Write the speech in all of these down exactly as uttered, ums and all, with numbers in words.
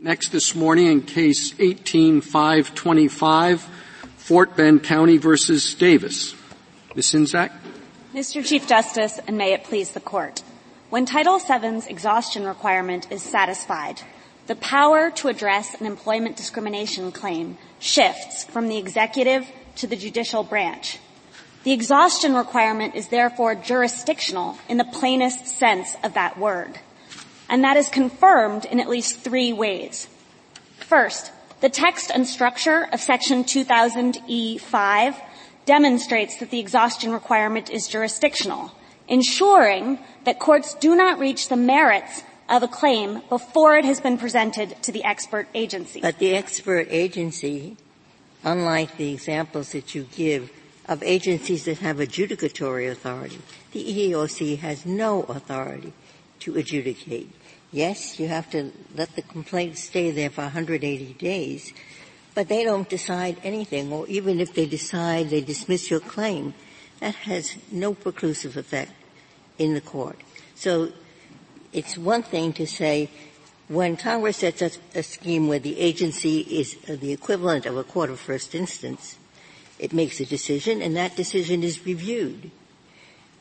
Next this morning in Case eighteen five twenty-five, Fort Bend County versus Davis. Miz Sinzak. Mister Chief Justice, and may it please the Court. When Title seven's exhaustion requirement is satisfied, the power to address an employment discrimination claim shifts from the executive to the judicial branch. The exhaustion requirement is therefore jurisdictional in the plainest sense of that word. And that is confirmed in at least three ways. First, the text and structure of Section two thousand E five demonstrates that the exhaustion requirement is jurisdictional, ensuring that courts do not reach the merits of a claim before it has been presented to the expert agency. But the expert agency, unlike the examples that you give of agencies that have adjudicatory authority, the E E O C has no authority to adjudicate. Yes, you have to let the complaint stay there for one hundred eighty days, but they don't decide anything, or even if they decide, they dismiss your claim. That has no preclusive effect in the court. So it's one thing to say when Congress sets up a scheme where the agency is the equivalent of a court of first instance, it makes a decision, and that decision is reviewed.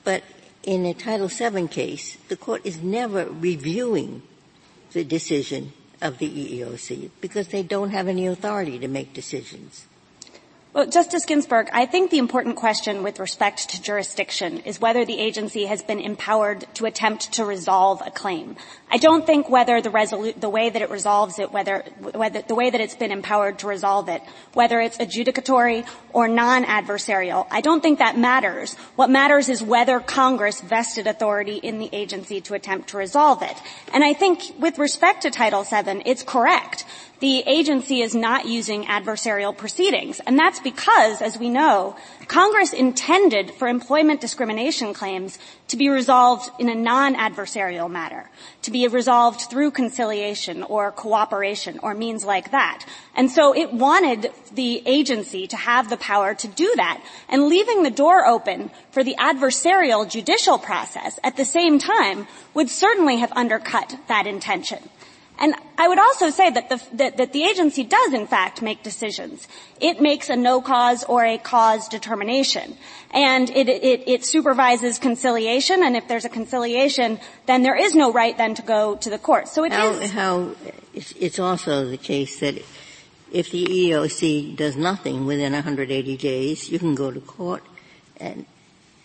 But in a Title seven case, the court is never reviewing the decision of the E E O C because they don't have any authority to make decisions. Well, Justice Ginsburg, I think the important question with respect to jurisdiction is whether the agency has been empowered to attempt to resolve a claim. I don't think whether the resolu- the way that it resolves it, whether, whether the way that it's been empowered to resolve it, whether it's adjudicatory or non-adversarial, I don't think that matters. What matters is whether Congress vested authority in the agency to attempt to resolve it. And I think with respect to Title seven, it's correct. The agency is not using adversarial proceedings, and that's because, as we know, Congress intended for employment discrimination claims to be resolved in a non-adversarial matter, to be resolved through conciliation or cooperation or means like that. And so it wanted the agency to have the power to do that, and leaving the door open for the adversarial judicial process at the same time would certainly have undercut that intention. And I would also say that the, that, that the agency does, in fact, make decisions. It makes a no-cause or a cause determination. And it, it, it supervises conciliation, and if there's a conciliation, then there is no right then to go to the court. So it how, is... How it's also the case that if the E E O C does nothing within one hundred eighty days, you can go to court, and,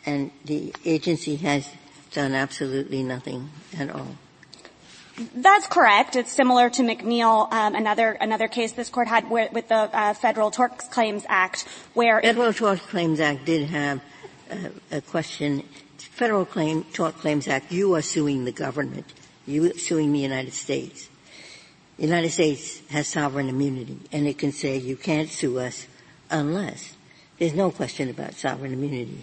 and the agency has done absolutely nothing at all. That's correct. It's similar to McNeil, um, another another case this court had where, with the uh, Federal Tort Claims Act, where Federal Tort Claims Act did have uh, a question. Federal Claim, Tort Claims Act. You are suing the government. You are suing the United States. The United States has sovereign immunity, and it can say you can't sue us unless. There's no question about sovereign immunity.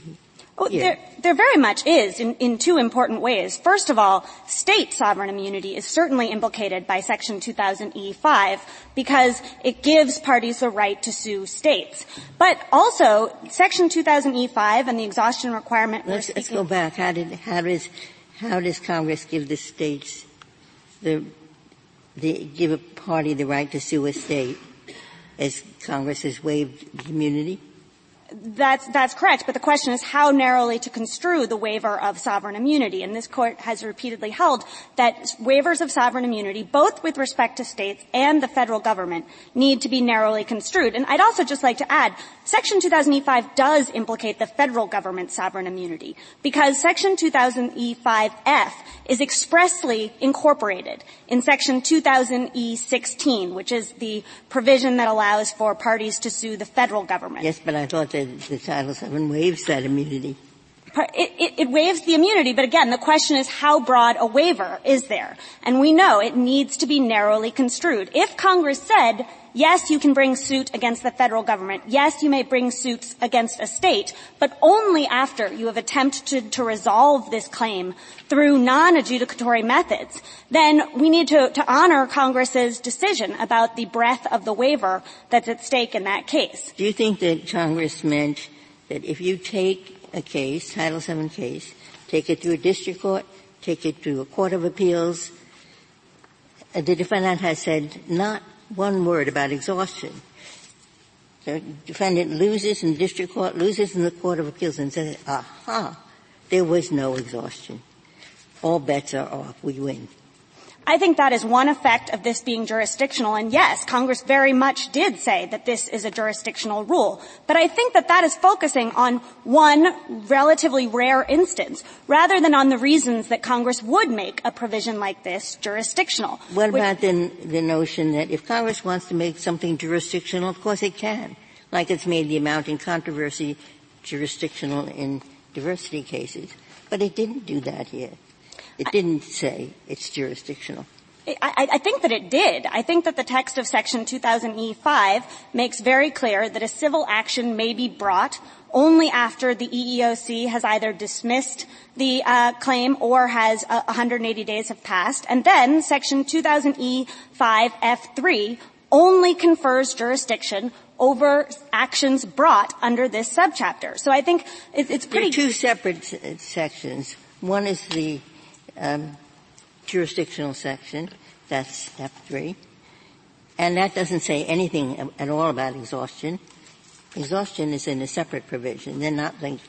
Oh, yeah. there, there very much is in, in two important ways. First of all, state sovereign immunity is certainly implicated by Section two thousand E five because it gives parties the right to sue states. But also, Section two thousand E five and the exhaustion requirement. Let's, let's go back. How did, how does, how does Congress give the states the, the, give a party the right to sue a state as Congress has waived immunity? That's, that's correct, but the question is how narrowly to construe the waiver of sovereign immunity. And this Court has repeatedly held that waivers of sovereign immunity, both with respect to states and the federal government, need to be narrowly construed. And I'd also just like to add, Section two thousand E five does implicate the federal government's sovereign immunity because Section two thousand E five F is expressly incorporated in Section two thousand E sixteen, which is the provision that allows for parties to sue the federal government. Yes, but I thought that the Title seven waives that immunity. It, it, it waives the immunity, but again, the question is how broad a waiver is there? And we know it needs to be narrowly construed. If Congress said, yes, you can bring suit against the federal government, yes, you may bring suits against a state, but only after you have attempted to resolve this claim through non-adjudicatory methods, then we need to, to honor Congress's decision about the breadth of the waiver that's at stake in that case. Do you think that Congress meant that if you take a case, Title seven case, take it to a district court, take it to a court of appeals, the defendant has said not one word about exhaustion. The defendant loses in district court, loses in the Court of Appeals, and says, aha, there was no exhaustion. All bets are off. We win. I think that is one effect of this being jurisdictional. And yes, Congress very much did say that this is a jurisdictional rule. But I think that that is focusing on one relatively rare instance rather than on the reasons that Congress would make a provision like this jurisdictional. What about the, the notion that if Congress wants to make something jurisdictional, of course it can, like it's made the amount in controversy jurisdictional in diversity cases. But it didn't do that here. It didn't say it's jurisdictional. I, I think that it did. I think that the text of Section two thousand E five makes very clear that a civil action may be brought only after the E E O C has either dismissed the uh, claim or has uh, one hundred eighty days have passed. And then Section two thousand E five F three only confers jurisdiction over actions brought under this subchapter. So I think it, it's pretty... There are two separate s- sections. One is the Um, jurisdictional section, that's step three. And that doesn't say anything at all about exhaustion. Exhaustion is in a separate provision. They're not linked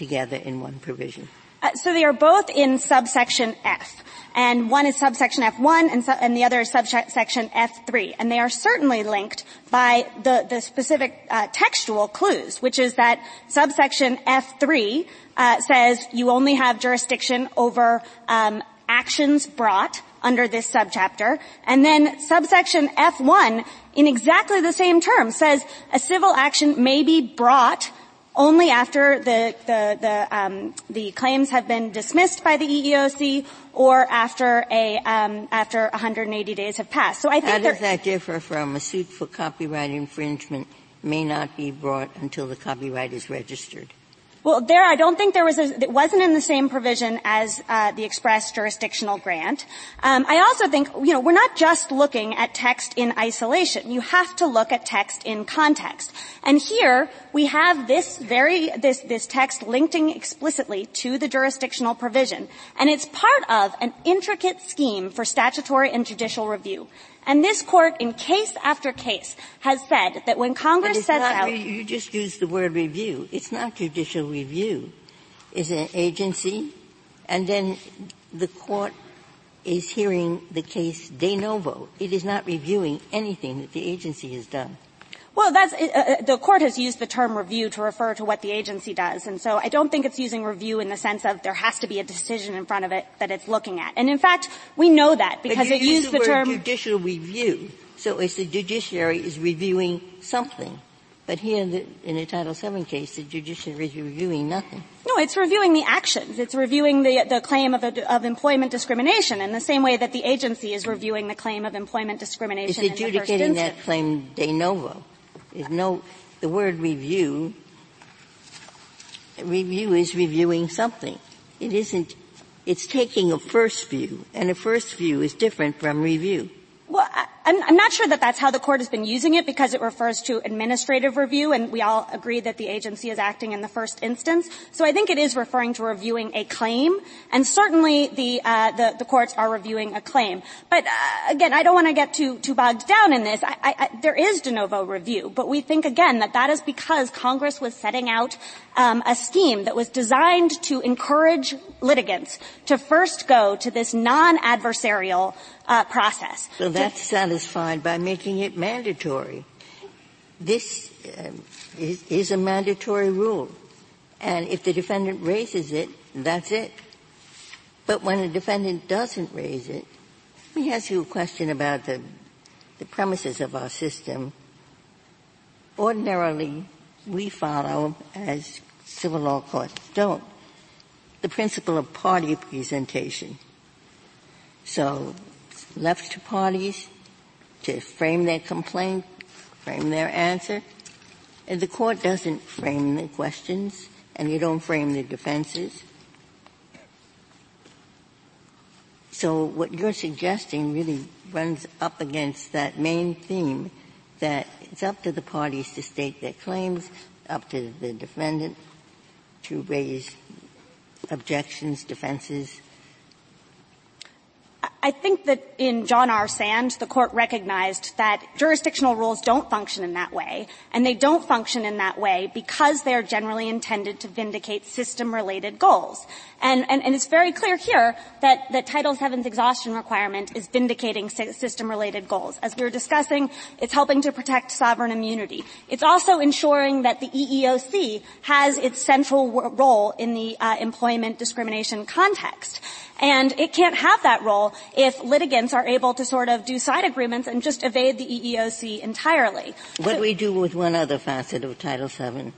together in one provision. Uh, so they are both in subsection F. And one is subsection F one and, su- and the other is subsection F three. And they are certainly linked by the, the specific uh, textual clues, which is that subsection F three uh, says you only have jurisdiction over um, actions brought under this subchapter. And then subsection F one, in exactly the same term, says a civil action may be brought only after the the the, um, the claims have been dismissed by the E E O C, or after a um, after one hundred eighty days have passed. So I think how does that differ from a suit for copyright infringement may not be brought until the copyright is registered? Well, there I don't think there was a, it wasn't in the same provision as uh the express jurisdictional grant. Um, I also think, you know, we're not just looking at text in isolation. You have to look at text in context. And here we have this very this this text linking explicitly to the jurisdictional provision, and it's part of an intricate scheme for statutory and judicial review. And this court, in case after case, has said that when Congress sets not, out... You just used the word review. It's not judicial review. It's an agency, and then the court is hearing the case de novo. It is not reviewing anything that the agency has done. Well, that's, uh, the court has used the term review to refer to what the agency does, and so I don't think it's using review in the sense of there has to be a decision in front of it that it's looking at. And in fact, we know that because it used the, the term judicial review. So it's the judiciary is reviewing something. But here in the, in the Title seven case, the judiciary is reviewing nothing. No, it's reviewing the actions. It's reviewing the, the claim of, a, of employment discrimination in the same way that the agency is reviewing the claim of employment discrimination in the first instance. It's adjudicating that claim de novo. There's no, the word review, review is reviewing something. It isn't, it's taking a first view, and a first view is different from review. Well, I, I'm, I'm not sure that that's how the court has been using it because it refers to administrative review, and we all agree that the agency is acting in the first instance. So I think it is referring to reviewing a claim, and certainly the uh, the, the courts are reviewing a claim. But uh, again, I don't want to get too too bogged down in this. I, I, I, there is de novo review, but we think again that that is because Congress was setting out um, a scheme that was designed to encourage litigants to first go to this non-adversarial Uh, process. So that's satisfied by making it mandatory. This um, is, is a mandatory rule. And if the defendant raises it, that's it. But when a defendant doesn't raise it, let me ask you a question about the, the premises of our system. Ordinarily, we follow, as civil law courts don't, the principle of party presentation. So left to parties to frame their complaint, frame their answer. And the court doesn't frame the questions, and you don't frame the defenses. So what you're suggesting really runs up against that main theme that it's up to the parties to state their claims, up to the defendant to raise objections, defenses. I think that in John R. Sand, the court recognized that jurisdictional rules don't function in that way, and they don't function in that way because they are generally intended to vindicate system-related goals. And, and, and it's very clear here that, that Title seven's exhaustion requirement is vindicating system-related goals. As we were discussing, it's helping to protect sovereign immunity. It's also ensuring that the E E O C has its central role in the uh, employment discrimination context. And it can't have that role if litigants are able to sort of do side agreements and just evade the E E O C entirely. What do we do with one other facet of Title seven?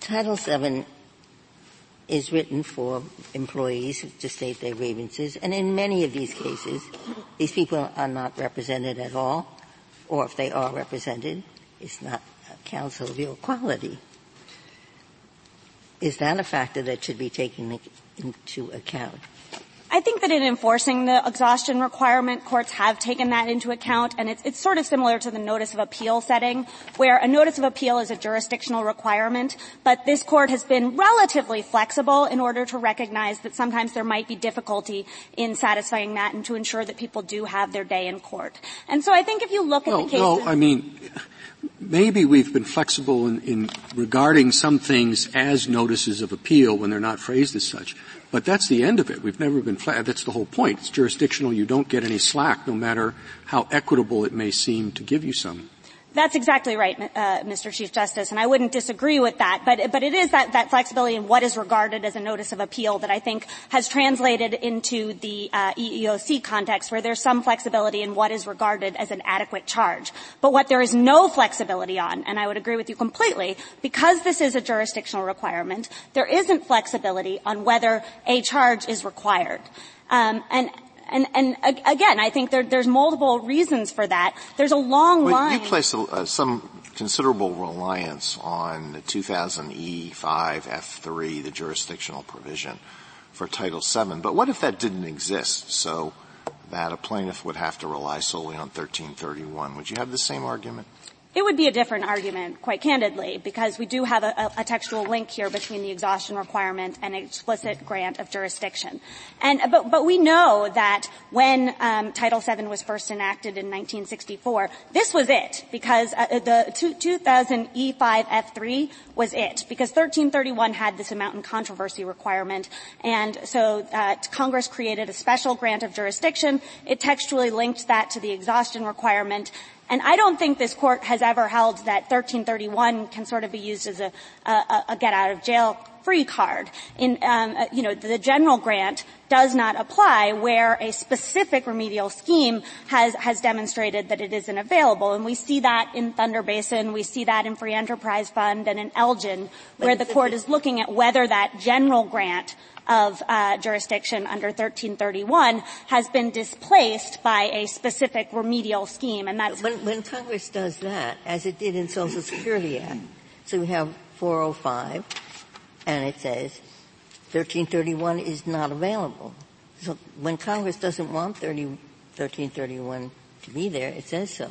Title seven is written for employees to state their grievances, and in many of these cases, these people are not represented at all, or if they are represented, it's not counsel quality. Is that a factor that should be taken into account? I think that in enforcing the exhaustion requirement, courts have taken that into account, and it's, it's sort of similar to the notice of appeal setting, where a notice of appeal is a jurisdictional requirement, but this court has been relatively flexible in order to recognize that sometimes there might be difficulty in satisfying that and to ensure that people do have their day in court. And so I think if you look at no, the case... No, I mean, maybe we've been flexible in, in regarding some things as notices of appeal when they're not phrased as such. But that's the end of it. We've never been flat. That's the whole point. It's jurisdictional. You don't get any slack, no matter how equitable it may seem to give you some. That's exactly right, uh, Mister Chief Justice, and I wouldn't disagree with that. But but it is that, that flexibility in what is regarded as a notice of appeal that I think has translated into the uh, E E O C context, where there's some flexibility in what is regarded as an adequate charge. But what there is no flexibility on, and I would agree with you completely, because this is a jurisdictional requirement, there isn't flexibility on whether a charge is required. Um, and And, and again, I think there, there's multiple reasons for that. There's a long well, line. You place a, uh, some considerable reliance on the two thousand E five F three, the jurisdictional provision for Title seven. But what if that didn't exist, so that a plaintiff would have to rely solely on thirteen thirty-one? Would you have the same argument? It would be a different argument, quite candidly, because we do have a, a textual link here between the exhaustion requirement and explicit grant of jurisdiction. And but, but we know that when um, Title seven was first enacted in nineteen sixty-four, this was it, because uh, the two thousand E five F three was it, because thirteen thirty-one had this amount in controversy requirement, and so uh, Congress created a special grant of jurisdiction. It textually linked that to the exhaustion requirement. And I don't think this court has ever held that thirteen thirty-one can sort of be used as a, a, a get-out-of-jail-free card. In, um, you know, the general grant does not apply where a specific remedial scheme has, has demonstrated that it isn't available. And we see that in Thunder Basin. We see that in Free Enterprise Fund and in Elgin, where the court is looking at whether that general grant of uh jurisdiction under thirteen thirty-one has been displaced by a specific remedial scheme. And that's when, when Congress does that, as it did in Social Security Act. So we have four oh five, and it says thirteen thirty-one is not available. So when Congress doesn't want thirteen thirty-one to be there, it says so.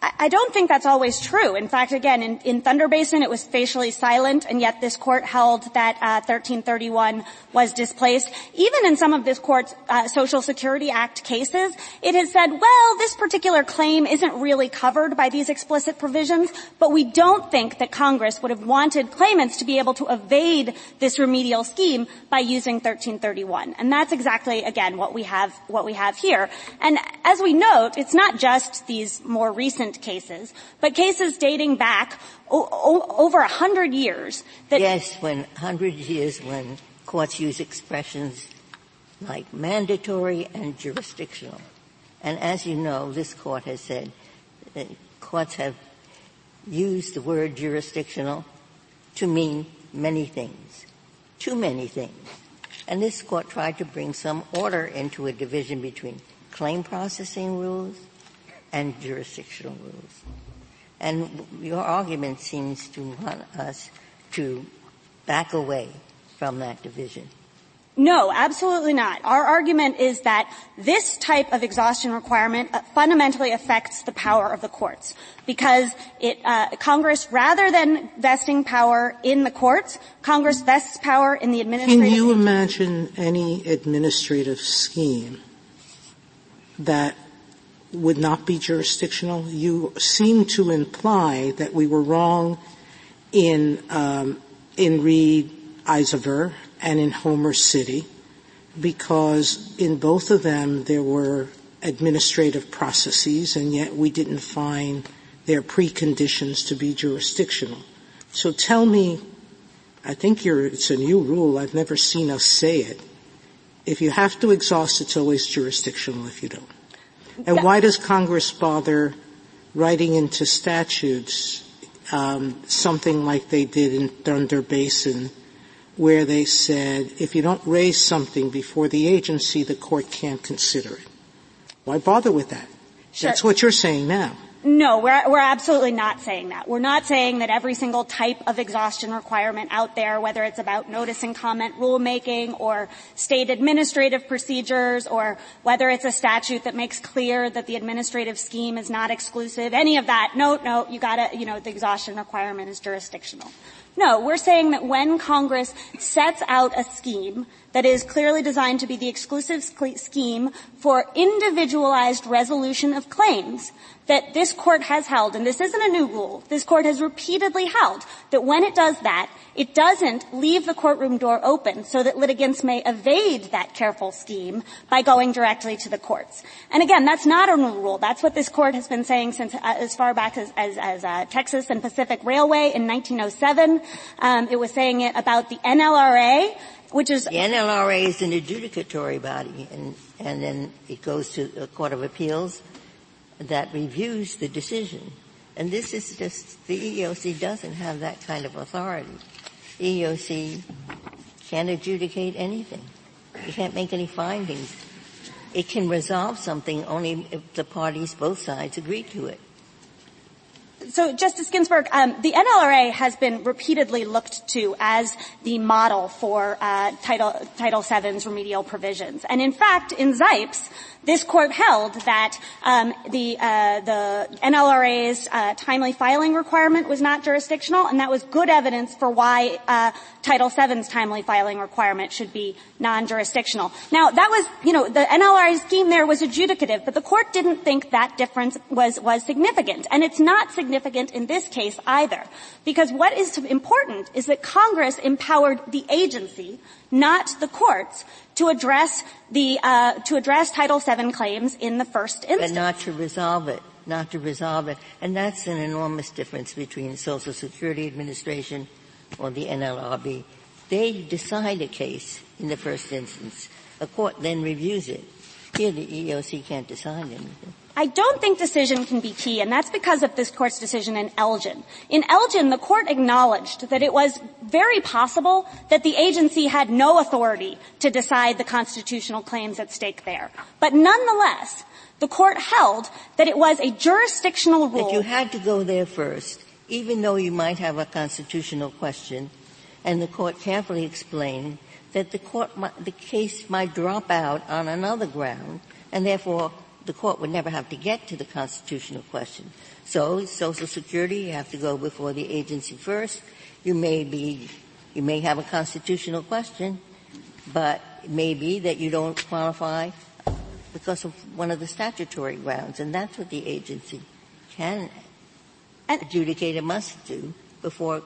I don't think that's always true. In fact, again, in, in Thunder Basin, it was facially silent, and yet this court held that uh, thirteen thirty-one was displaced. Even in some of this court's uh, Social Security Act cases, it has said, well, this particular claim isn't really covered by these explicit provisions, but we don't think that Congress would have wanted claimants to be able to evade this remedial scheme by using thirteen thirty-one. And that's exactly, again, what we have, what we have here. And as we note, it's not just these more recent cases, but cases dating back o- o- over a hundred years. That yes, when hundred years when courts use expressions like mandatory and jurisdictional, and as you know, this court has said that courts have used the word jurisdictional to mean many things, too many things, and this court tried to bring some order into a division between claim processing rules and jurisdictional rules. And your argument seems to want us to back away from that division. No, absolutely not. Our argument is that this type of exhaustion requirement fundamentally affects the power of the courts because it, uh, Congress, rather than vesting power in the courts, Congress vests power in the administrative. Can you imagine any administrative scheme that would not be jurisdictional? You seem to imply that we were wrong in, um, in Reed, Elsevier, and in Homer City, because in both of them there were administrative processes, and yet we didn't find their preconditions to be jurisdictional. So tell me, I think you're, it's a new rule. I've never seen us say it. If you have to exhaust, it's always jurisdictional if you don't. And yeah. Why does Congress bother writing into statutes um, something like they did in Thunder Basin, where they said, if you don't raise something before the agency, the court can't consider it? Why bother with that? Sure. That's what you're saying now. No, we're, we're absolutely not saying that. We're not saying that every single type of exhaustion requirement out there, whether it's about notice and comment rulemaking or state administrative procedures or whether it's a statute that makes clear that the administrative scheme is not exclusive, any of that, no, no, you gotta, you know, the exhaustion requirement is jurisdictional. No, we're saying that when Congress sets out a scheme that is clearly designed to be the exclusive scheme for individualized resolution of claims, that this Court has held, and this isn't a new rule, this Court has repeatedly held that when it does that, it doesn't leave the courtroom door open so that litigants may evade that careful scheme by going directly to the courts. And again, that's not a new rule. That's what this Court has been saying since uh, as far back as, as, as uh, Texas and Pacific Railway in nineteen oh seven. Um, it was saying it about the N L R A, which is... The N L R A is an adjudicatory body, and, and then it goes to the Court of Appeals that reviews the decision. And this is just, the E E O C doesn't have that kind of authority. The E E O C can't adjudicate anything. It can't make any findings. It can resolve something only if the parties, both sides, agree to it. So, Justice Ginsburg, um, the N L R A has been repeatedly looked to as the model for uh, Title Title seven's remedial provisions, and in fact, in Zipes, this Court held that um, the uh, the N L R A's uh, timely filing requirement was not jurisdictional, and that was good evidence for why uh, Title seven's timely filing requirement should be non-jurisdictional. Now, that was, you know, the N L R A scheme there was adjudicative, but the Court didn't think that difference was was significant, and it's not significant. Significant in this case either, because what is important is that Congress empowered the agency, not the courts, to address the uh, to address Title seven claims in the first instance, but not to resolve it, not to resolve it, and that's an enormous difference between the Social Security Administration or the N L R B. They decide a case in the first instance. A court then reviews it. Here, the E E O C can't decide anything. I don't think decision can be key, and that's because of this Court's decision in Elgin. In Elgin, the Court acknowledged that it was very possible that the agency had no authority to decide the constitutional claims at stake there. But nonetheless, the Court held that it was a jurisdictional rule. That you had to go there first, even though you might have a constitutional question, and the Court carefully explained that the court, the case might drop out on another ground, and therefore the court would never have to get to the constitutional question. So, Social Security, you have to go before the agency first. You may be, you may have a constitutional question, but it may be that you don't qualify because of one of the statutory grounds, and that's what the agency can adjudicate and must do before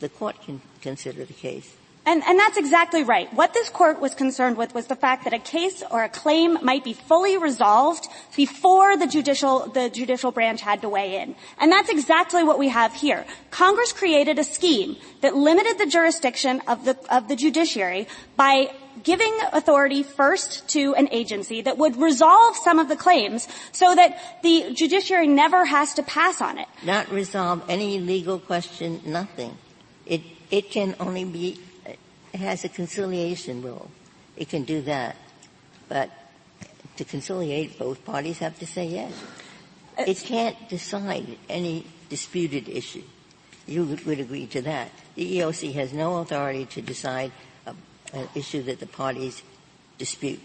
the court can consider the case. And, and that's exactly right. What this Court was concerned with was the fact that a case or a claim might be fully resolved before the judicial, the judicial branch had to weigh in. And that's exactly what we have here. Congress created a scheme that limited the jurisdiction of the, of the judiciary by giving authority first to an agency that would resolve some of the claims so that the judiciary never has to pass on it. Not resolve any legal question, nothing. It, it can only be It has a conciliation rule. It can do that. But to conciliate, both parties have to say yes. It can't decide any disputed issue. You would agree to that. The E E O C has no authority to decide a, an issue that the parties dispute?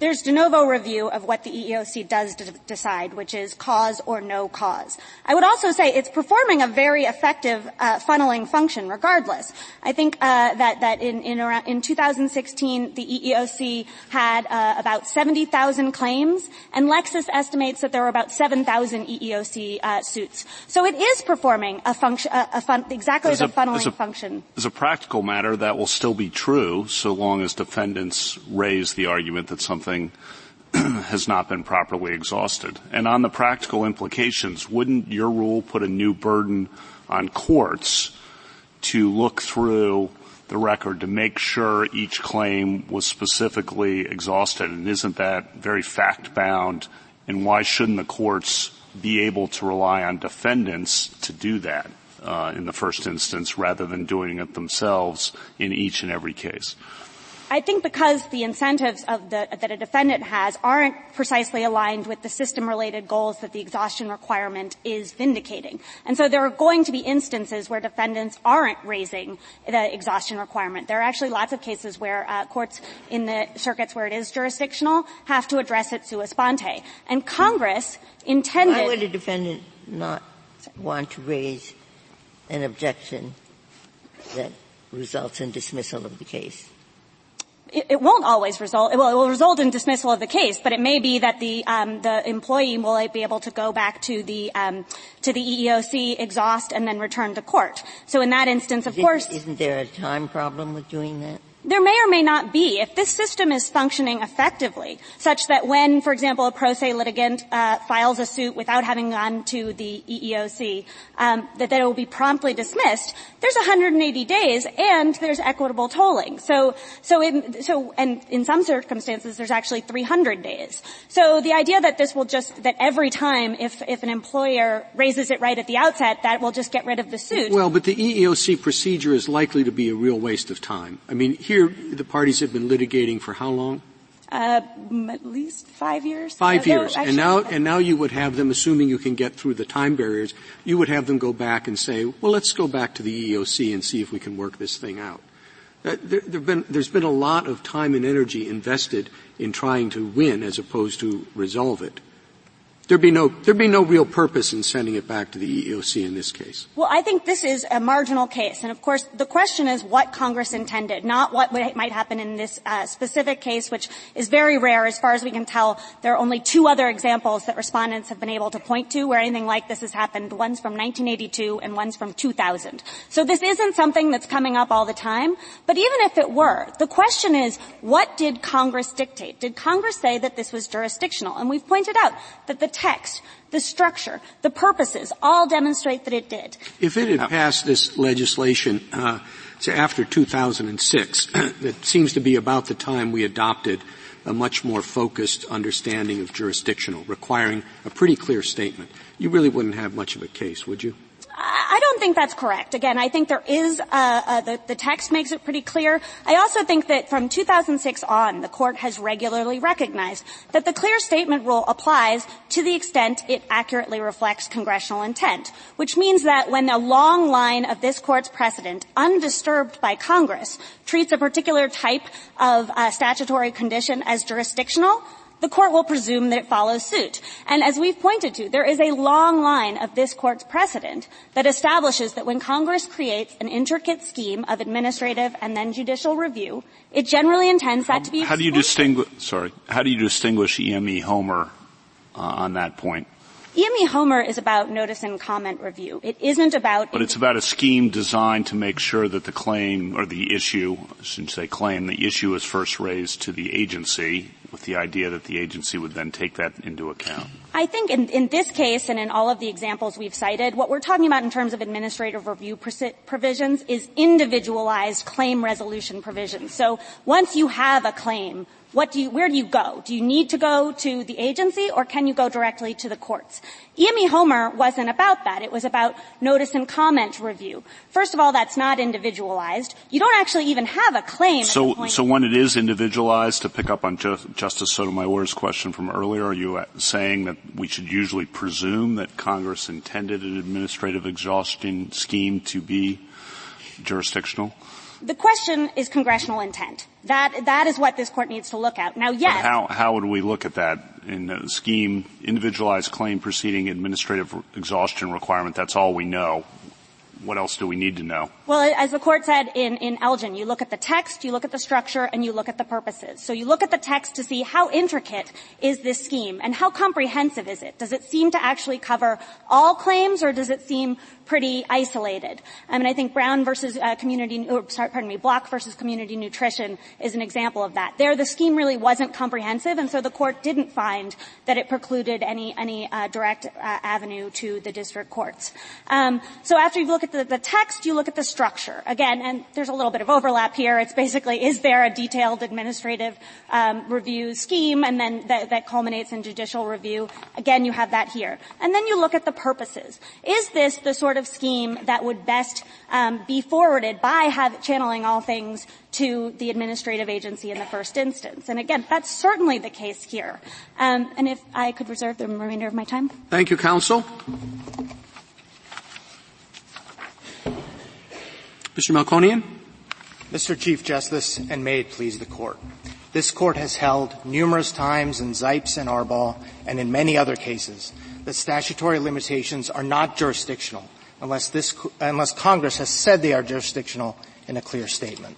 There's de novo review of what the E E O C does to decide, which is cause or no cause. I would also say it's performing a very effective uh, funneling function regardless. I think uh that that in in around in two thousand sixteen the E E O C had uh, about seventy thousand claims, and Lexis estimates that there were about seven thousand E E O C uh suits. So it is performing a function a, a fun exactly as a funneling a, function. As a practical matter, that will still be true so long as defendants raise the argument that something has not been properly exhausted. And on the practical implications, wouldn't your rule put a new burden on courts to look through the record to make sure each claim was specifically exhausted? And isn't that very fact-bound? And why shouldn't the courts be able to rely on defendants to do that uh, in the first instance rather than doing it themselves in each and every case? I think because the incentives of the, that a defendant has aren't precisely aligned with the system-related goals that the exhaustion requirement is vindicating. And so there are going to be instances where defendants aren't raising the exhaustion requirement. There are actually lots of cases where uh, courts in the circuits where it is jurisdictional have to address it sua sponte. And Congress intended... Why would a defendant not want to raise an objection that results in dismissal of the case? It won't always result, well, it will result in dismissal of the case, but it may be that the, um, the employee will be able to go back to the, um, to the E E O C, exhaust, and then return to court. So in that instance, of course. Isn't there a time problem with doing that? There may or may not be. If this system is functioning effectively, such that when, for example, a pro se litigant uh, files a suit without having gone to the E E O C, um, that, that it will be promptly dismissed, there's one hundred eighty days, and there's equitable tolling. So, so, in, so, and in some circumstances, there's actually three hundred days. So the idea that this will just that every time, if if an employer raises it right at the outset, that will just get rid of the suit. Well, but the E E O C procedure is likely to be a real waste of time. I mean. Here Here, the parties have been litigating for how long? Uh, at least five years. Five no, years. No, actually, and now, and now you would have them, assuming you can get through the time barriers, you would have them go back and say, well, let's go back to the E E O C and see if we can work this thing out. Uh, there, there've been, there's been a lot of time and energy invested in trying to win as opposed to resolve it. There'd be no, there'd be no real purpose in sending it back to the E E O C in this case. Well, I think this is a marginal case. And of course, the question is what Congress intended, not what might happen in this uh, specific case, which is very rare. As far as we can tell, there are only two other examples that respondents have been able to point to where anything like this has happened. One's from nineteen eighty-two and one's from two thousand. So this isn't something that's coming up all the time. But even if it were, the question is, what did Congress dictate? Did Congress say that this was jurisdictional? And we've pointed out that the text, the structure, the purposes all demonstrate that it did. If it had passed this legislation uh, to after two thousand six, that seems to be about the time we adopted a much more focused understanding of jurisdictional, requiring a pretty clear statement, you really wouldn't have much of a case, would you? I don't think that's correct. Again, I think there is uh, uh the, the text makes it pretty clear. I also think that from two thousand six on, the Court has regularly recognized that the clear statement rule applies to the extent it accurately reflects congressional intent, which means that when a long line of this Court's precedent, undisturbed by Congress, treats a particular type of uh, statutory condition as jurisdictional, the Court will presume that it follows suit. And as we've pointed to, there is a long line of this Court's precedent that establishes that when Congress creates an intricate scheme of administrative and then judicial review, it generally intends that how, to be how do you distinguish, sorry, how do you distinguish E M E Homer uh, on that point? E M E Homer is about notice and comment review. It isn't about... But it's about a scheme designed to make sure that the claim, or the issue, I shouldn't say claim, the issue is first raised to the agency, with the idea that the agency would then take that into account. I think in, in this case and in all of the examples we've cited, what we're talking about in terms of administrative review provisions is individualized claim resolution provisions. So once you have a claim, What do you, where do you go? Do you need to go to the agency, or can you go directly to the courts? E M E Homer wasn't about that. It was about notice and comment review. First of all, that's not individualized. You don't actually even have a claim. So, at point. so when it is individualized, to pick up on Just, Justice Sotomayor's question from earlier, are you saying that we should usually presume that Congress intended an administrative exhaustion scheme to be jurisdictional? The question is congressional intent. That, that is what this court needs to look at. Now, yes. But how, how would we look at that in a scheme, individualized claim proceeding, administrative exhaustion requirement? That's all we know. What else do we need to know? Well, as the court said in, in Elgin, you look at the text, you look at the structure, and you look at the purposes. So you look at the text to see how intricate is this scheme and how comprehensive is it? Does it seem to actually cover all claims, or does it seem pretty isolated? I mean, I think Brown versus uh, community, or, sorry, pardon me, Block versus Community Nutrition is an example of that. There, the scheme really wasn't comprehensive, and so the court didn't find that it precluded any any uh, direct uh, avenue to the district courts. Um, so after you look at The, the text, you look at the structure. Again, and there's a little bit of overlap here. It's basically, is there a detailed administrative um, review scheme, and then that, that culminates in judicial review? Again, you have that here. And then you look at the purposes. Is this the sort of scheme that would best um, be forwarded by have, channeling all things to the administrative agency in the first instance? And again, that's certainly the case here. Um, and if I could reserve the remainder of my time. Thank you, counsel. Mister Melkonian. Mister Chief Justice, and may it please the Court. This Court has held numerous times in Zipes and Arbaugh and in many other cases that statutory limitations are not jurisdictional unless, this, unless Congress has said they are jurisdictional in a clear statement.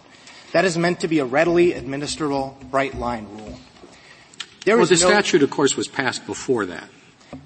That is meant to be a readily administrable bright-line rule. There well, is the no statute, of course, was passed before that.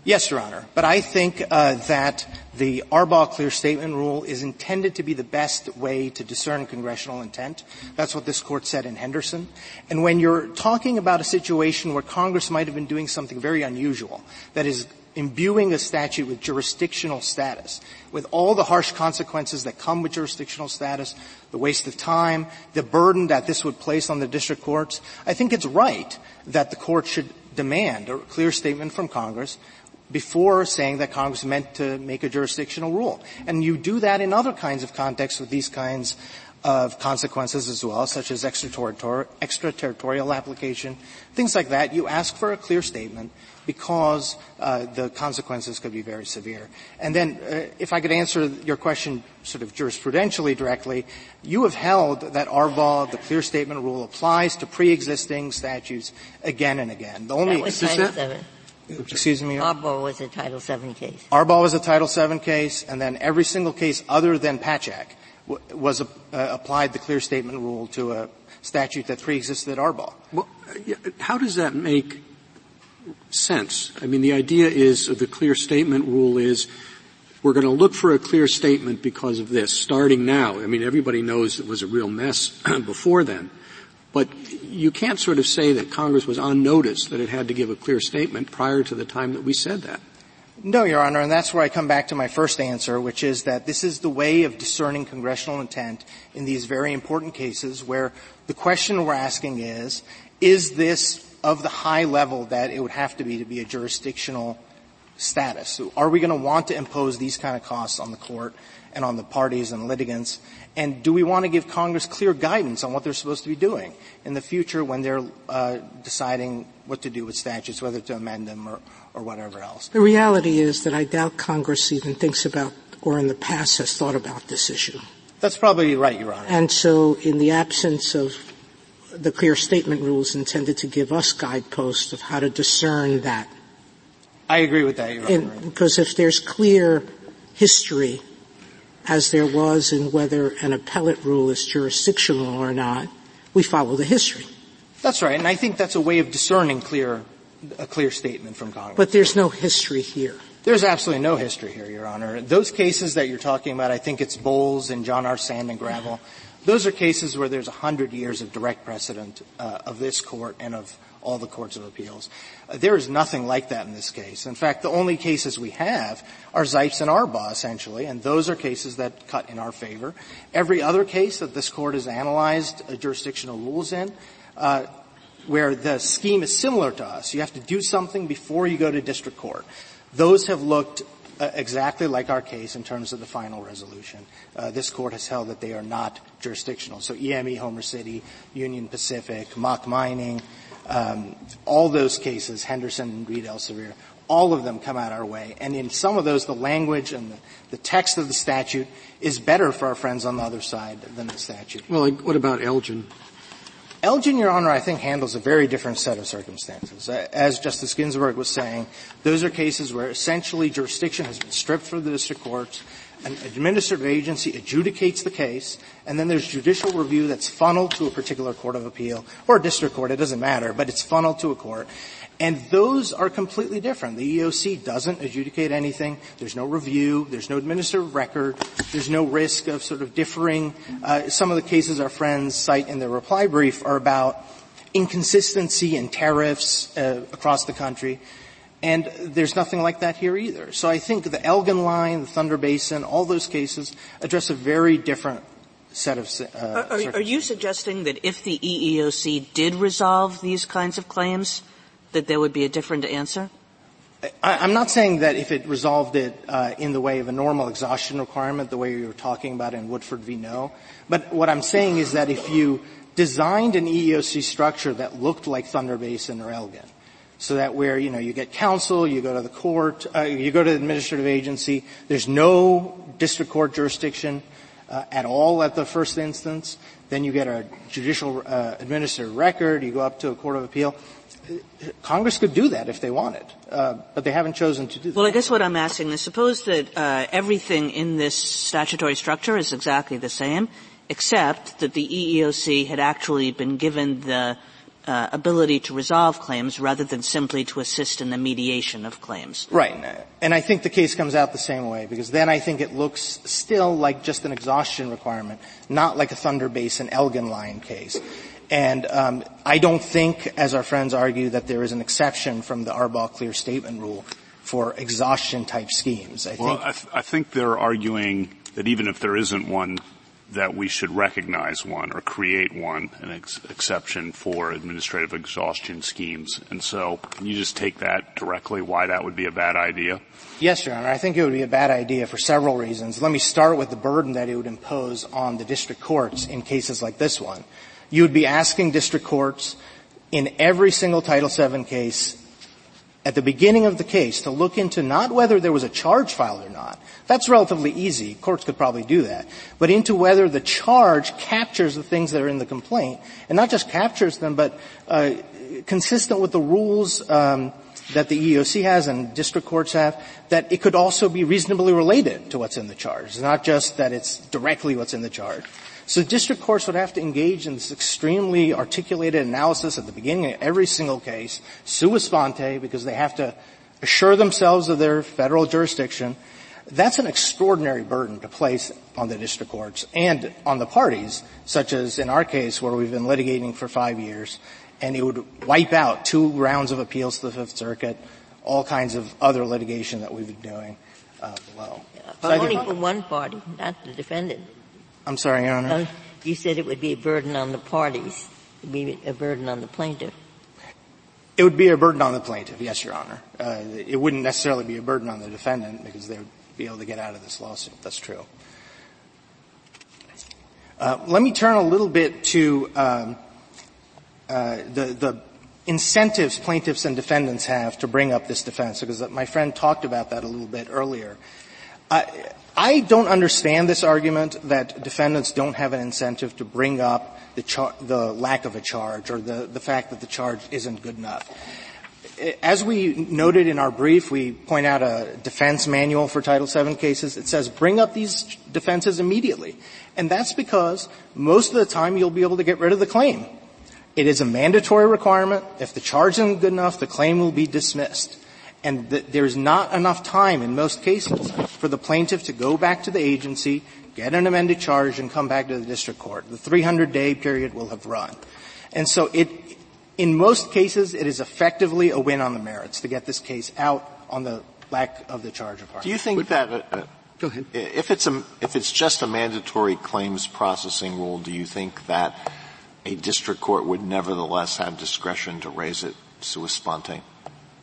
Yes, Your Honor. But I think uh, that the Arbaugh clear statement rule is intended to be the best way to discern congressional intent. That's what this Court said in Henderson. And when you're talking about a situation where Congress might have been doing something very unusual, that is imbuing a statute with jurisdictional status, with all the harsh consequences that come with jurisdictional status, the waste of time, the burden that this would place on the district courts, I think it's right that the Court should demand a clear statement from Congress before saying that Congress meant to make a jurisdictional rule. And you do that in other kinds of contexts with these kinds of consequences as well, such as extraterritorial, extraterritorial application, things like that. You ask for a clear statement because uh, the consequences could be very severe. And then uh, if I could answer your question sort of jurisprudentially directly, you have held that Arbaugh, the clear statement rule, applies to pre-existing statutes again and again. The only that was Title seven. Excuse me? Arbaugh was a Title seven case. Arbaugh was a Title seven case, and then every single case other than Pachak w- was a, uh, applied the clear statement rule to a statute that pre-existed Arbaugh. Well, how does that make sense? I mean, the idea is, the clear statement rule is, we're going to look for a clear statement because of this, starting now. I mean, everybody knows it was a real mess before then. But you can't sort of say that Congress was on notice that it had to give a clear statement prior to the time that we said that. No, Your Honor, and that's where I come back to my first answer, which is that this is the way of discerning congressional intent in these very important cases where the question we're asking is, is this of the high level that it would have to be to be a jurisdictional status? So are we going to want to impose these kind of costs on the court and on the parties and litigants? And do we want to give Congress clear guidance on what they're supposed to be doing in the future when they're uh, deciding what to do with statutes, whether to amend them or, or whatever else? The reality is that I doubt Congress even thinks about, or in the past has thought about, this issue. That's probably right, Your Honor. And so in the absence of the clear statement rule is intended to give us guideposts of how to discern that. I agree with that, Your Honor. And, because if there's clear history, as there was in whether an appellate rule is jurisdictional or not, we follow the history. That's right, and I think that's a way of discerning clear, a clear statement from Congress. But there's no history here. There's absolutely no history here, Your Honor. Those cases that you're talking about, I think it's Bowles and John R. Sand and Gravel. Those are cases where there's one hundred years of direct precedent uh, of this Court and of all the courts of appeals. Uh, there is nothing like that in this case. In fact, the only cases we have are Zipes and Arbaugh, essentially, and those are cases that cut in our favor. Every other case that this Court has analyzed uh, jurisdictional rules in, uh, where the scheme is similar to us, you have to do something before you go to district court. Those have looked Uh, exactly like our case in terms of the final resolution. Uh, this Court has held that they are not jurisdictional. So E M E Homer City, Union Pacific, Mach Mining, um, all those cases, Henderson, Reed, Elsevier, all of them come out our way. And in some of those, the language and the, the text of the statute is better for our friends on the other side than the statute. Well, what about Elgin? Elgin, Your Honor, I think handles a very different set of circumstances. As Justice Ginsburg was saying, those are cases where essentially jurisdiction has been stripped from the district courts. An administrative agency adjudicates the case, and then there's judicial review that's funneled to a particular court of appeal or a district court. It doesn't matter, but it's funneled to a court. And those are completely different. The E E O C doesn't adjudicate anything. There's no review. There's no administrative record. There's no risk of sort of differing. Uh, some of the cases our friends cite in their reply brief are about inconsistency in tariffs uh, across the country. And there's nothing like that here either. So I think the Elgin line, the Thunder Basin, all those cases address a very different set of uh, – are, are you suggesting that if the E E O C did resolve these kinds of claims, that there would be a different answer? I, I'm not saying that if it resolved it uh, in the way of a normal exhaustion requirement, the way you were talking about in Woodford v. No. But what I'm saying is that if you designed an E E O C structure that looked like Thunder Basin or Elgin, so that where, you know, you get counsel, you go to the court, uh, you go to the administrative agency, there's no district court jurisdiction uh, at all at the first instance, then you get a judicial uh, administrative record, you go up to a court of appeal. Congress could do that if they wanted, uh, but they haven't chosen to do that. Well, I guess what I'm asking is, suppose that uh, everything in this statutory structure is exactly the same, except that the E E O C had actually been given the Uh, ability to resolve claims rather than simply to assist in the mediation of claims. Right. And I think the case comes out the same way, because then I think it looks still like just an exhaustion requirement, not like a Thunder Basin Elgin line case. And um, I don't think, as our friends argue, that there is an exception from the Arbaugh clear statement rule for exhaustion-type schemes. I well, think I, th- I think they're arguing that even if there isn't one, that we should recognize one or create one, an ex- exception for administrative exhaustion schemes. And so can you just take that directly, why that would be a bad idea? Yes, Your Honor. I think it would be a bad idea for several reasons. Let me start with the burden that it would impose on the district courts in cases like this one. You would be asking district courts in every single Title seven case at the beginning of the case to look into not whether there was a charge filed or not. That's relatively easy. Courts could probably do that. But into whether the charge captures the things that are in the complaint, and not just captures them, but uh, consistent with the rules um, that the E E O C has and district courts have, that it could also be reasonably related to what's in the charge. It's not just that it's directly what's in the charge. So district courts would have to engage in this extremely articulated analysis at the beginning of every single case, sua sponte, because they have to assure themselves of their federal jurisdiction. That's an extraordinary burden to place on the district courts and on the parties, such as in our case where we've been litigating for five years, and it would wipe out two rounds of appeals to the Fifth Circuit, all kinds of other litigation that we've been doing uh, below. Yeah, but so only for one party, not the defendant. I'm sorry, Your Honor. Uh, you said it would be a burden on the parties. It would be a burden on the plaintiff. It would be a burden on the plaintiff, yes, Your Honor. Uh, it wouldn't necessarily be a burden on the defendant because they would be able to get out of this lawsuit. That's true. Uh, let me turn a little bit to um, uh, the, the incentives plaintiffs and defendants have to bring up this defense, because my friend talked about that a little bit earlier. Uh, I don't understand this argument that defendants don't have an incentive to bring up the, char- the lack of a charge or the, the fact that the charge isn't good enough. As we noted in our brief, we point out a defense manual for Title seven cases. It says bring up these defenses immediately. And that's because most of the time you'll be able to get rid of the claim. It is a mandatory requirement. If the charge isn't good enough, the claim will be dismissed. And th- there's not enough time in most cases for the plaintiff to go back to the agency, get an amended charge, and come back to the district court. The three hundred day period will have run. And so it, in most cases, it is effectively a win on the merits to get this case out on the lack of the charge of harm. Do you think that uh, uh, go ahead. if it's a, if it's just a mandatory claims processing rule, do you think that a district court would nevertheless have discretion to raise it sua sponte?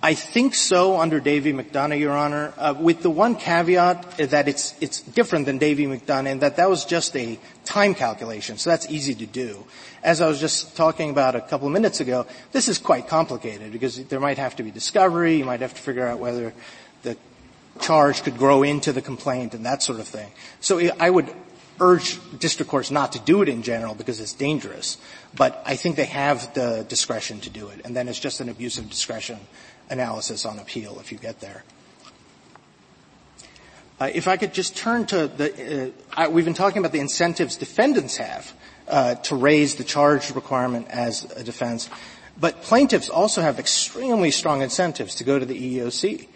I think so under Davy McDonough, Your Honor, uh, with the one caveat that it's it's different than Davy McDonough, and that that was just a time calculation, so that's easy to do. As I was just talking about a couple of minutes ago, this is quite complicated because there might have to be discovery, you might have to figure out whether the charge could grow into the complaint and that sort of thing. So I would urge district courts not to do it in general because it's dangerous, but I think they have the discretion to do it, and then it's just an abuse of discretion analysis on appeal if you get there. Uh, if I could just turn to the uh, – I, we've been talking about the incentives defendants have uh, to raise the charge requirement as a defense, but plaintiffs also have extremely strong incentives to go to the E E O C.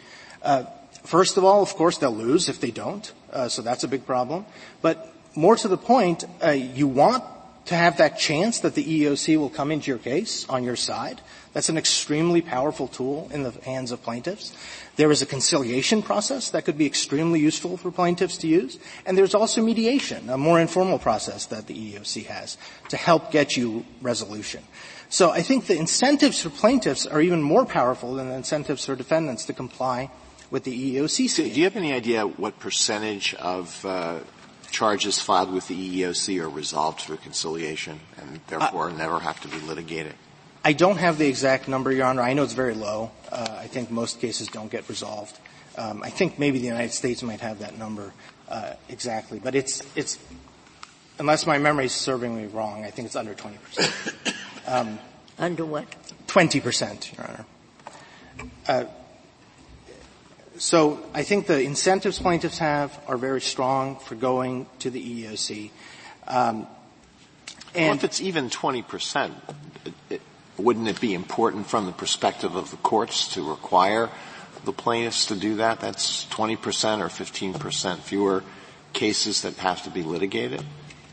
Uh, first of all, of course, they'll lose if they don't, uh, so that's a big problem. But more to the point, uh, you want to have that chance that the E E O C will come into your case on your side. That's an extremely powerful tool in the hands of plaintiffs. There is a conciliation process that could be extremely useful for plaintiffs to use. And there's also mediation, a more informal process that the E E O C has to help get you resolution. So I think the incentives for plaintiffs are even more powerful than the incentives for defendants to comply with the E E O C. So do you have any idea what percentage of uh, charges filed with the E E O C are resolved through conciliation and therefore uh, never have to be litigated? I don't have the exact number, Your Honor. I know it's very low. Uh, I think most cases don't get resolved. Um, I think maybe the United States might have that number uh, exactly. But it's – it's unless my memory is serving me wrong, I think it's under twenty percent. Um, under what? twenty percent, Your Honor. Uh, so I think the incentives plaintiffs have are very strong for going to the E E O C. Um, and well, if it's even twenty percent, it, it, wouldn't it be important from the perspective of the courts to require the plaintiffs to do that? That's twenty percent or fifteen percent fewer cases that have to be litigated?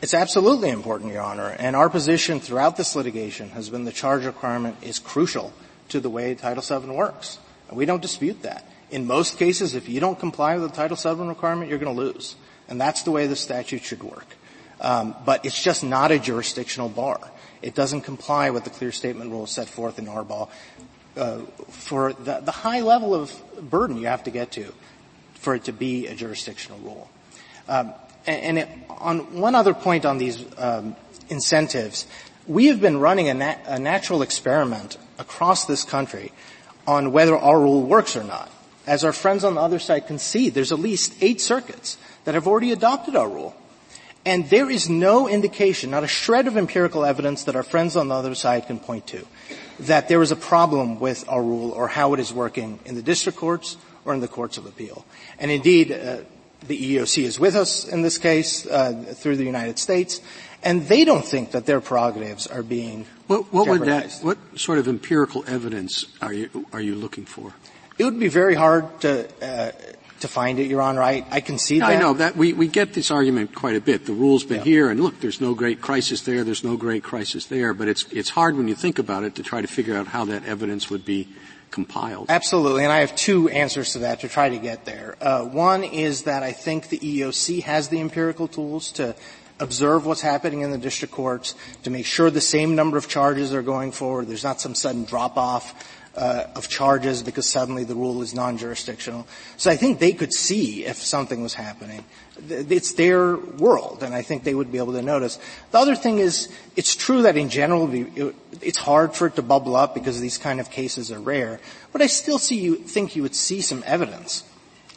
It's absolutely important, Your Honor. And our position throughout this litigation has been the charge requirement is crucial to the way Title seven works. And we don't dispute that. In most cases, if you don't comply with the Title seven requirement, you're going to lose. And that's the way the statute should work. Um, but it's just not a jurisdictional bar. It doesn't comply with the clear statement rules set forth in Arbaugh uh, for the, the high level of burden you have to get to for it to be a jurisdictional rule. Um, and and it, on one other point on these um, incentives, we have been running a, nat- a natural experiment across this country on whether our rule works or not. As our friends on the other side concede, there's at least eight circuits that have already adopted our rule. And there is no indication, not a shred of empirical evidence that our friends on the other side can point to, that there is a problem with our rule or how it is working in the district courts or in the courts of appeal. And indeed, uh, the E E O C is with us in this case uh, through the United States, and they don't think that their prerogatives are being what, what jeopardized. Would that, what sort of empirical evidence are you are you looking for? It would be very hard to uh, to find it, Your Honor. I, I can see no, that. I know that. We, we get this argument quite a bit. The rule's been yeah. here, and look, there's no great crisis there, there's no great crisis there. But it's it's hard when you think about it to try to figure out how that evidence would be compiled. Absolutely, and I have two answers to that to try to get there. Uh, one is that I think the E E O C has the empirical tools to observe what's happening in the district courts, to make sure the same number of charges are going forward, there's not some sudden drop-off Uh, of charges because suddenly the rule is non-jurisdictional. So I think they could see if something was happening. It's their world, and I think they would be able to notice. The other thing is, it's true that in general it's hard for it to bubble up because these kind of cases are rare, but I still see you think you would see some evidence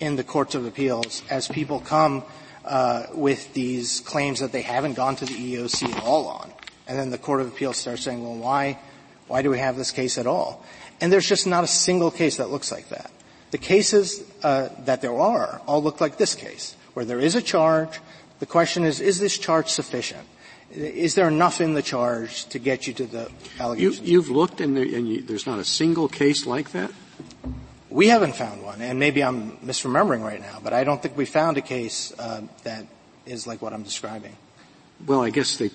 in the courts of appeals as people come uh, with these claims that they haven't gone to the E E O C at all on. And then the court of appeals starts saying, well, why, why do we have this case at all? And there's just not a single case that looks like that. The cases uh, that there are all look like this case, where there is a charge. The question is, is this charge sufficient? Is there enough in the charge to get you to the allegations? You, you've looked, and, there, and you, there's not a single case like that? We haven't found one, and maybe I'm misremembering right now, but I don't think we found a case uh, that is like what I'm describing. Well, I guess they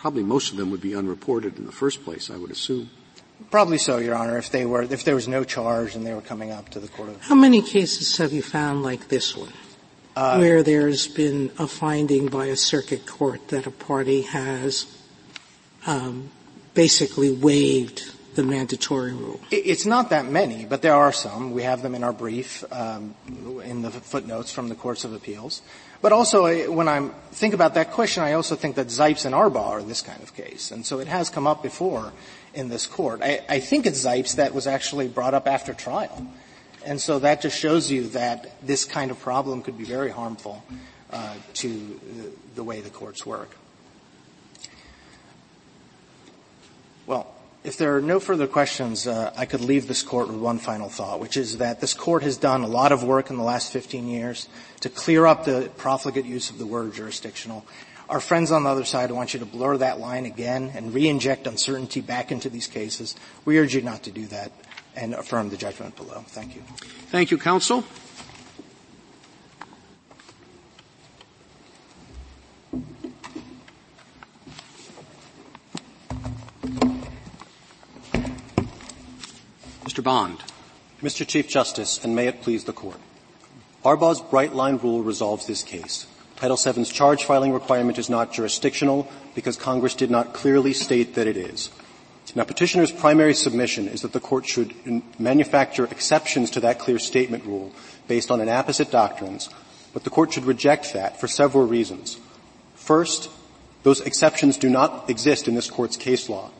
probably most of them would be unreported in the first place, I would assume. Probably so, Your Honor, if they were, if there was no charge and they were coming up to the court of... How many cases have you found like this one, uh, where there's been a finding by a circuit court that a party has um, basically waived the mandatory rule? It's not that many, but there are some. We have them in our brief, um, in the footnotes from the Courts of Appeals. But also, I, when I think about that question, I also think that Zipes and Arbaugh are this kind of case. And so it has come up before in this Court. I, I think it's Zipes that was actually brought up after trial. And so that just shows you that this kind of problem could be very harmful uh, to the, the way the courts work. Well, if there are no further questions, uh, I could leave this Court with one final thought, which is that this Court has done a lot of work in the last fifteen years to clear up the profligate use of the word jurisdictional. Our friends on the other side want you to blur that line again and re-inject uncertainty back into these cases. We urge you not to do that and affirm the judgment below. Thank you. Thank you, counsel. Mister Bond. Mister Chief Justice, and may it please the Court. Arbaugh's bright-line rule resolves this case. Title seven's charge filing requirement is not jurisdictional because Congress did not clearly state that it is. Now, petitioner's primary submission is that the Court should manufacture exceptions to that clear statement rule based on inapposite doctrines, but the Court should reject that for several reasons. First, those exceptions do not exist in this Court's case law.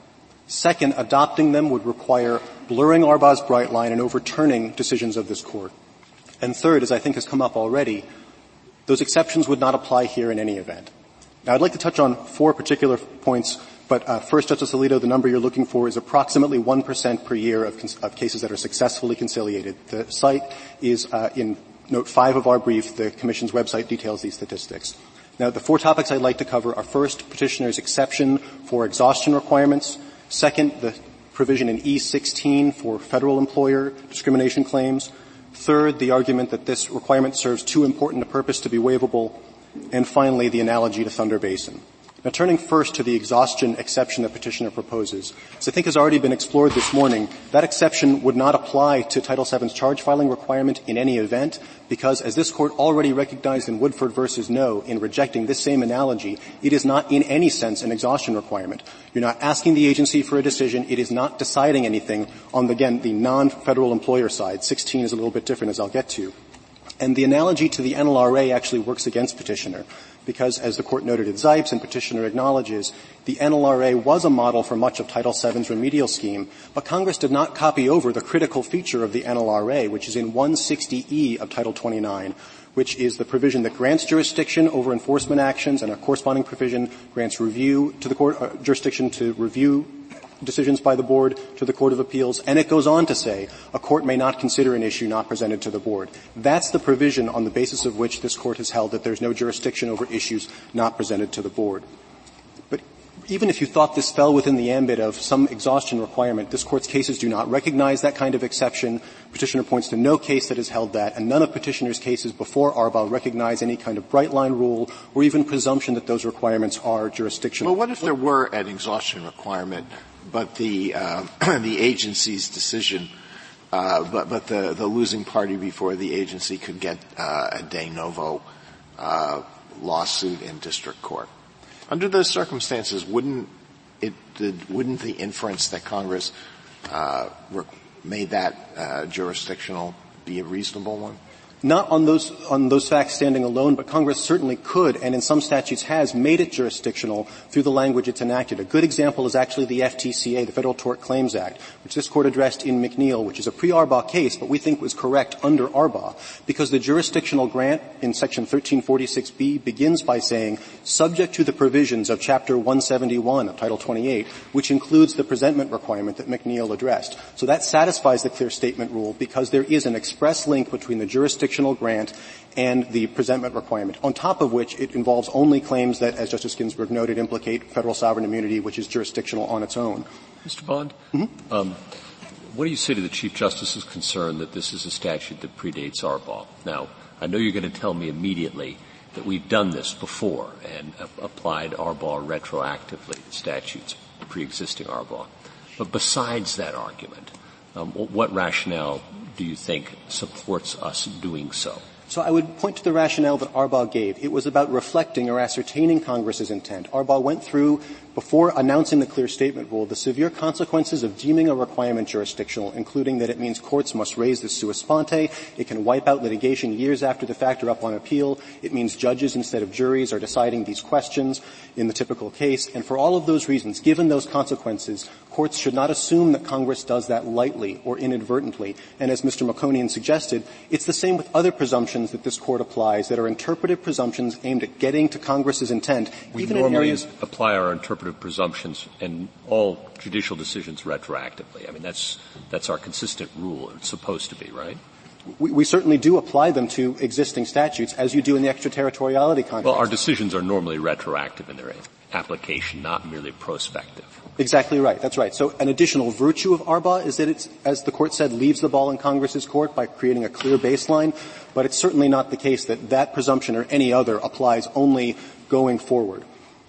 Second, adopting them would require blurring Arbaugh's bright line and overturning decisions of this Court. And third, as I think has come up already, those exceptions would not apply here in any event. Now, I'd like to touch on four particular points, but uh, first, Justice Alito, the number you're looking for is approximately one percent per year of, cons- of cases that are successfully conciliated. The site is uh, in note five of our brief. The Commission's website details these statistics. Now, the four topics I'd like to cover are, first, petitioner's exception for exhaustion requirements. Second, the provision in E sixteen for federal employer discrimination claims. Third, the argument that this requirement serves too important a purpose to be waivable. And finally, the analogy to Thunder Basin. Now, turning first to the exhaustion exception that petitioner proposes, as I think has already been explored this morning, that exception would not apply to Title seven's charge filing requirement in any event because, as this Court already recognized in Woodford versus No, in rejecting this same analogy, it is not in any sense an exhaustion requirement. You're not asking the agency for a decision. It is not deciding anything on, again, the non-federal employer side. sixteen is a little bit different, as I'll get to. And the analogy to the N L R A actually works against petitioner because, as the Court noted in Zipes and petitioner acknowledges, the N L R A was a model for much of Title seven's remedial scheme, but Congress did not copy over the critical feature of the N L R A, which is in one sixty E of Title twenty-nine, which is the provision that grants jurisdiction over enforcement actions, and a corresponding provision grants review to the court, uh, jurisdiction to review decisions by the Board to the Court of Appeals, and it goes on to say a court may not consider an issue not presented to the Board. That's the provision on the basis of which this Court has held that there's no jurisdiction over issues not presented to the Board. But even if you thought this fell within the ambit of some exhaustion requirement, this Court's cases do not recognize that kind of exception. Petitioner points to no case that has held that, and none of petitioner's cases before Arbaugh recognize any kind of bright-line rule or even presumption that those requirements are jurisdictional. Well, what if there were an exhaustion requirement, but the uh, the agency's decision, uh, but but the, the losing party before the agency could get uh, a de novo uh, lawsuit in district court? Under those circumstances, wouldn't it wouldn't the inference that Congress uh, made that uh, jurisdictional be a reasonable one? Not on those, on those facts standing alone, but Congress certainly could, and in some statutes has, made it jurisdictional through the language it's enacted. A good example is actually the F T C A, the Federal Tort Claims Act, which this Court addressed in McNeil, which is a pre-Arbaugh case, but we think was correct under Arbaugh, because the jurisdictional grant in Section thirteen forty-six B begins by saying, subject to the provisions of Chapter one seventy-one of Title twenty-eight, which includes the presentment requirement that McNeil addressed. So that satisfies the clear statement rule, because there is an express link between the jurisdiction grant and the presentment requirement, on top of which it involves only claims that, as Justice Ginsburg noted, implicate federal sovereign immunity, which is jurisdictional on its own. Mister Bond, mm-hmm. um, what do you say to the Chief Justice's concern that this is a statute that predates Arbaugh? Now, I know you're going to tell me immediately that we've done this before and a- applied Arbaugh retroactively to statutes pre-existing Arbaugh. But besides that argument, um, what rationale do you think supports us doing so? So I would point to the rationale that Arbaugh gave. It was about reflecting or ascertaining Congress's intent. Arbaugh went through, before announcing the clear statement rule, the severe consequences of deeming a requirement jurisdictional, including that it means courts must raise the sua sponte, it can wipe out litigation years after the fact or up on appeal, it means judges instead of juries are deciding these questions in the typical case. And for all of those reasons, given those consequences, courts should not assume that Congress does that lightly or inadvertently. And as Mister Melkonian suggested, it's the same with other presumptions that this Court applies that are interpretive presumptions aimed at getting to Congress's intent. We even normally in areas apply our interpretive presumptions and all judicial decisions retroactively. I mean, that's that's our consistent rule. It's supposed to be, right? We, we certainly do apply them to existing statutes, as you do in the extraterritoriality context. Well, our decisions are normally retroactive in their application, not merely prospective. Exactly right. That's right. So an additional virtue of Arbaugh is that it's, as the Court said, leaves the ball in Congress's court by creating a clear baseline, but it's certainly not the case that that presumption or any other applies only going forward.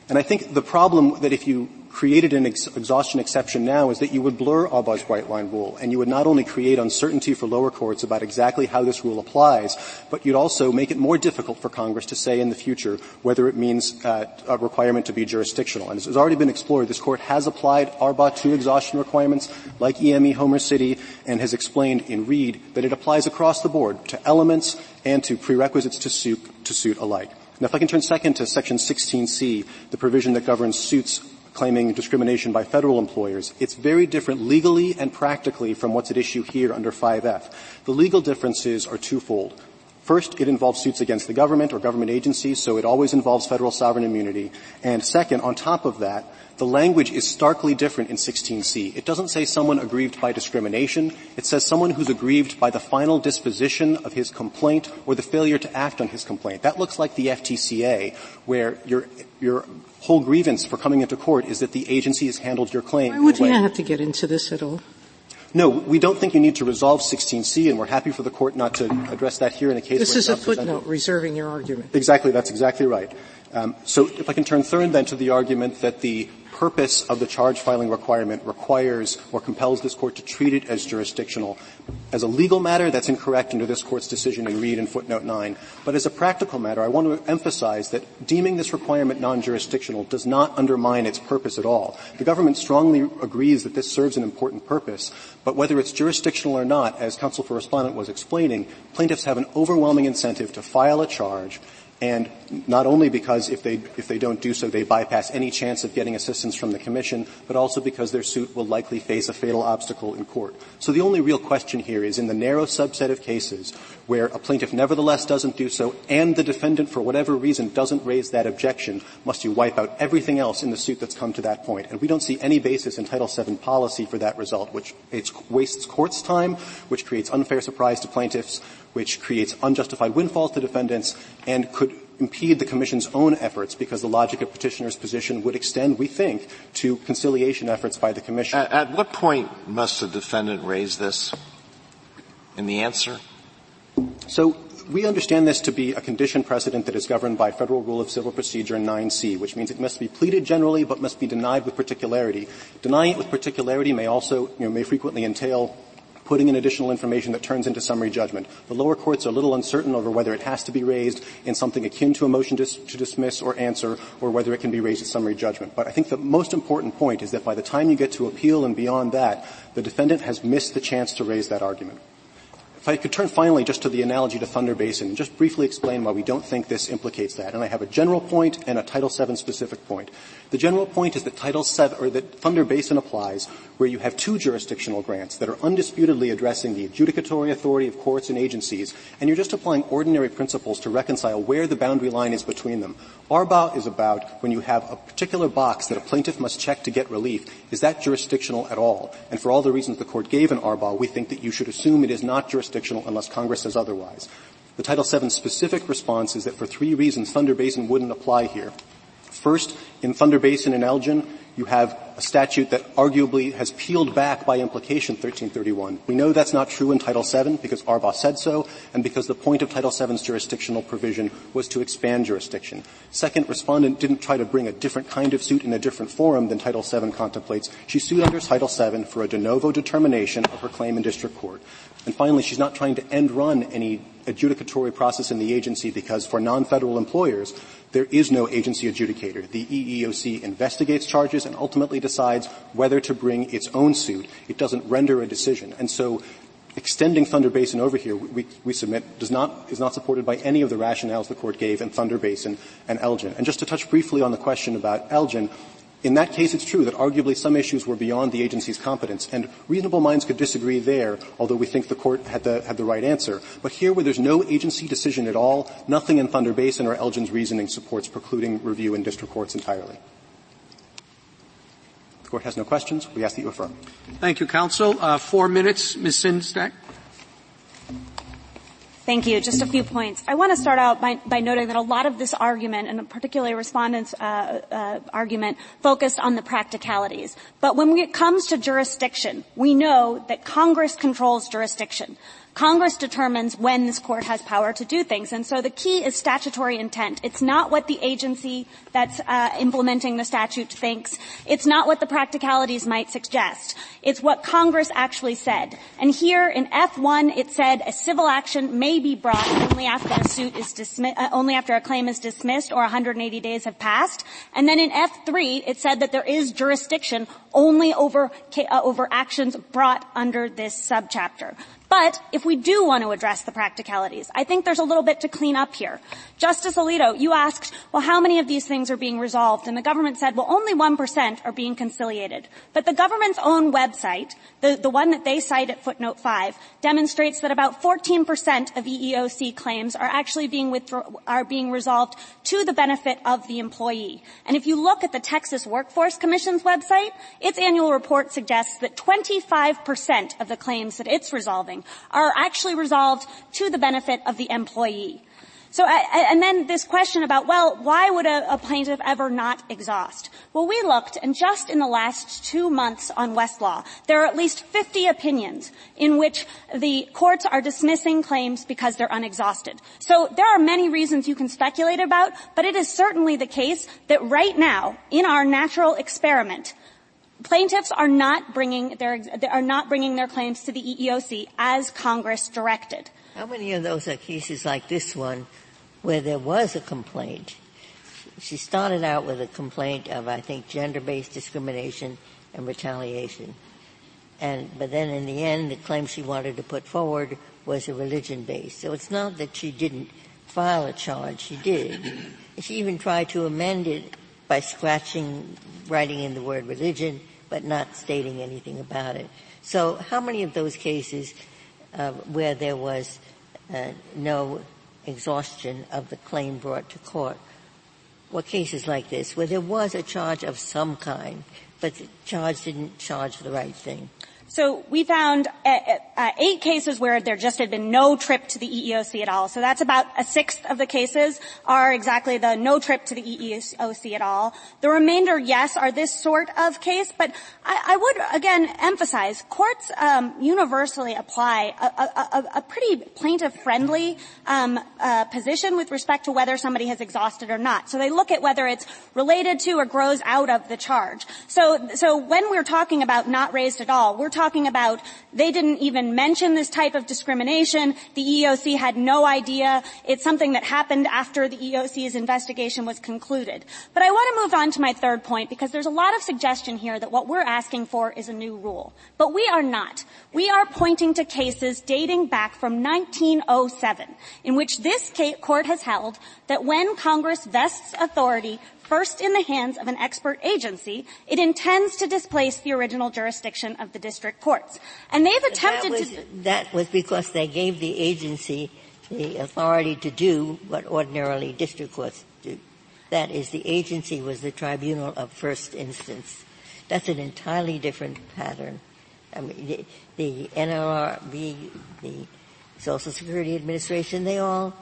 And I think the problem that if you created an ex- exhaustion exception now is that you would blur Arbaugh's bright-line rule, and you would not only create uncertainty for lower courts about exactly how this rule applies, but you'd also make it more difficult for Congress to say in the future whether it means uh, a requirement to be jurisdictional. And as has already been explored, this Court has applied Arbaugh to exhaustion requirements like E M E Homer City and has explained in Reed that it applies across the board to elements and to prerequisites to suit, to suit alike. Now, if I can turn second to Section sixteen C, the provision that governs suits claiming discrimination by federal employers, it's very different legally and practically from what's at issue here under five F. The legal differences are twofold. First, it involves suits against the government or government agencies, so it always involves federal sovereign immunity. And second, on top of that, the language is starkly different in sixteen C. It doesn't say someone aggrieved by discrimination. It says someone who's aggrieved by the final disposition of his complaint or the failure to act on his complaint. That looks like the F T C A, where your your whole grievance for coming into court is that the agency has handled your claim. Why would we have to get into this at all? No, we don't think you need to resolve sixteen C, and we're happy for the Court not to address that here in a case this where it's not presented. This is a footnote reserving your argument. Exactly. That's exactly right. Um, so if I can turn third then to the argument that the purpose of the charge filing requirement requires or compels this Court to treat it as jurisdictional. As a legal matter, that's incorrect under this Court's decision in Reed and footnote nine. But as a practical matter, I want to emphasize that deeming this requirement non-jurisdictional does not undermine its purpose at all. The government strongly agrees that this serves an important purpose, but whether it's jurisdictional or not, as counsel for respondent was explaining, plaintiffs have an overwhelming incentive to file a charge. And not only because if they if they don't do so, they bypass any chance of getting assistance from the Commission, but also because their suit will likely face a fatal obstacle in court. So the only real question here is in the narrow subset of cases where a plaintiff nevertheless doesn't do so and the defendant, for whatever reason, doesn't raise that objection, must you wipe out everything else in the suit that's come to that point. And we don't see any basis in Title seven policy for that result, which wastes courts' time, which creates unfair surprise to plaintiffs, which creates unjustified windfalls to defendants, and could impede the Commission's own efforts because the logic of petitioner's position would extend, we think, to conciliation efforts by the Commission. At, at what point must a defendant raise this in the answer? So we understand this to be a condition precedent that is governed by Federal Rule of Civil Procedure nine C, which means it must be pleaded generally but must be denied with particularity. Denying it with particularity may also, you know, may frequently entail putting in additional information that turns into summary judgment. The lower courts are a little uncertain over whether it has to be raised in something akin to a motion dis- to dismiss or answer, or whether it can be raised at summary judgment. But I think the most important point is that by the time you get to appeal and beyond that, the defendant has missed the chance to raise that argument. If I could turn finally just to the analogy to Thunder Basin and just briefly explain why we don't think this implicates that. And I have a general point and a Title seven specific point. The general point is that Title seven, or that Thunder Basin applies where you have two jurisdictional grants that are undisputedly addressing the adjudicatory authority of courts and agencies, and you're just applying ordinary principles to reconcile where the boundary line is between them. Arbaugh is about when you have a particular box that a plaintiff must check to get relief, is that jurisdictional at all? And for all the reasons the Court gave in Arbaugh, we think that you should assume it is not jurisdictional unless Congress says otherwise. The Title seven specific response is that for three reasons Thunder Basin wouldn't apply here. First, in Thunder Basin and Elgin, you have a statute that arguably has peeled back by implication thirteen thirty-one. We know that's not true in Title seven because Arbaugh said so and because the point of Title seven's jurisdictional provision was to expand jurisdiction. Second, respondent didn't try to bring a different kind of suit in a different forum than Title seven contemplates. She sued under Title seven for a de novo determination of her claim in district court. And finally, she's not trying to end run any adjudicatory process in the agency because for non-federal employers, there is no agency adjudicator. The E E O C investigates charges and ultimately decides whether to bring its own suit. It doesn't render a decision. And so extending Thunder Basin over here, we, we submit, does not, is not supported by any of the rationales the Court gave in Thunder Basin and Elgin. And just to touch briefly on the question about Elgin, in that case, it's true that arguably some issues were beyond the agency's competence, and reasonable minds could disagree there, although we think the Court had the, had the right answer. But here, where there's no agency decision at all, nothing in Thunder Basin or Elgin's reasoning supports precluding review in district courts entirely. The Court has no questions. We ask that you affirm. Thank you, Counsel. Uh, four minutes. Miz Sinzdak. Thank you. Just a few points. I want to start out by, by noting that a lot of this argument, and particularly respondents' uh, uh, argument, focused on the practicalities. But when it comes to jurisdiction, we know that Congress controls jurisdiction. Congress determines when this Court has power to do things. And so the key is statutory intent. It's not what the agency that's uh, implementing the statute thinks. It's not what the practicalities might suggest. It's what Congress actually said. And here in F one, it said a civil action may be brought only after a suit is dismissed, uh, only after a claim is dismissed or one hundred eighty days have passed. And then in F three, it said that there is jurisdiction only over, uh, over actions brought under this subchapter. But if we do want to address the practicalities, I think there's a little bit to clean up here. Justice Alito, you asked, well, how many of these things are being resolved? And the government said, well, only one percent are being conciliated. But the government's own website, the, the one that they cite at footnote five, demonstrates that about fourteen percent of E E O C claims are actually being withdraw- are being resolved to the benefit of the employee. And if you look at the Texas Workforce Commission's website, its annual report suggests that twenty-five percent of the claims that it's resolving are actually resolved to the benefit of the employee. So, and then this question about, well, why would a, a plaintiff ever not exhaust? Well, we looked, and just in the last two months on Westlaw, there are at least fifty opinions in which the courts are dismissing claims because they're unexhausted. So there are many reasons you can speculate about, but it is certainly the case that right now, in our natural experiment, plaintiffs are not bringing their they are not bringing their claims to the E E O C as Congress directed. How many of those are cases like this one, where there was a complaint? She started out with a complaint of, I think, gender-based discrimination and retaliation, and but then in the end, the claim she wanted to put forward was a religion-based. So it's not that she didn't file a charge; she did. She even tried to amend it by scratching, writing in the word religion, but not stating anything about it. So how many of those cases uh, where there was uh, no exhaustion of the claim brought to court were cases like this, where there was a charge of some kind, but the charge didn't charge the right thing? So we found uh, uh, eight cases where there just had been no trip to the E E O C at all. So that's about a sixth of the cases are exactly the no trip to the E E O C at all. The remainder, yes, are this sort of case. But I, I would, again, emphasize courts um, universally apply a, a, a pretty plaintiff-friendly um, uh, position with respect to whether somebody has exhausted or not. So they look at whether it's related to or grows out of the charge. So, so when we're talking about not raised at all, we're talking about they didn't even mention this type of discrimination. The E E O C had no idea. It's something that happened after the E E O C's investigation was concluded. But I want to move on to my third point because there's a lot of suggestion here that what we're asking for is a new rule. But we are not. We are pointing to cases dating back from nineteen oh seven in which this court has held that when Congress vests authority first in the hands of an expert agency, it intends to displace the original jurisdiction of the district courts. And they've attempted that was, to... That was because they gave the agency the authority to do what ordinarily district courts do. That is, the agency was the tribunal of first instance. That's an entirely different pattern. I mean, the, the N L R B, the Social Security Administration, they all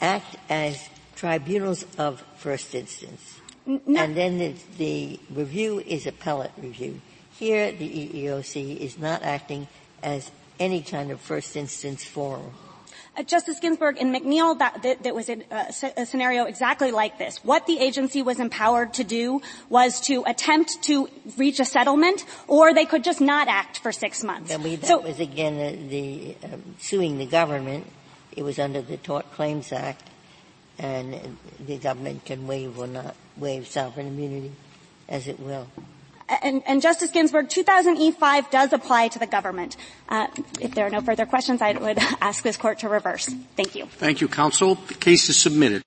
act as tribunals of first instance. No. And then the, the review is appellate review. Here, the E E O C is not acting as any kind of first instance forum. Uh, Justice Ginsburg, in McNeil, that, that, that was a, uh, a scenario exactly like this. What the agency was empowered to do was to attempt to reach a settlement, or they could just not act for six months. And we, that so, was, again, the, the um, suing the government it was under the Tort Claims Act, and the government can waive or not waive sovereign immunity as it will. And, and Justice Ginsburg, two thousand E five does apply to the government. Uh, if there are no further questions, I would ask this court to reverse. Thank you. Thank you, counsel. The case is submitted.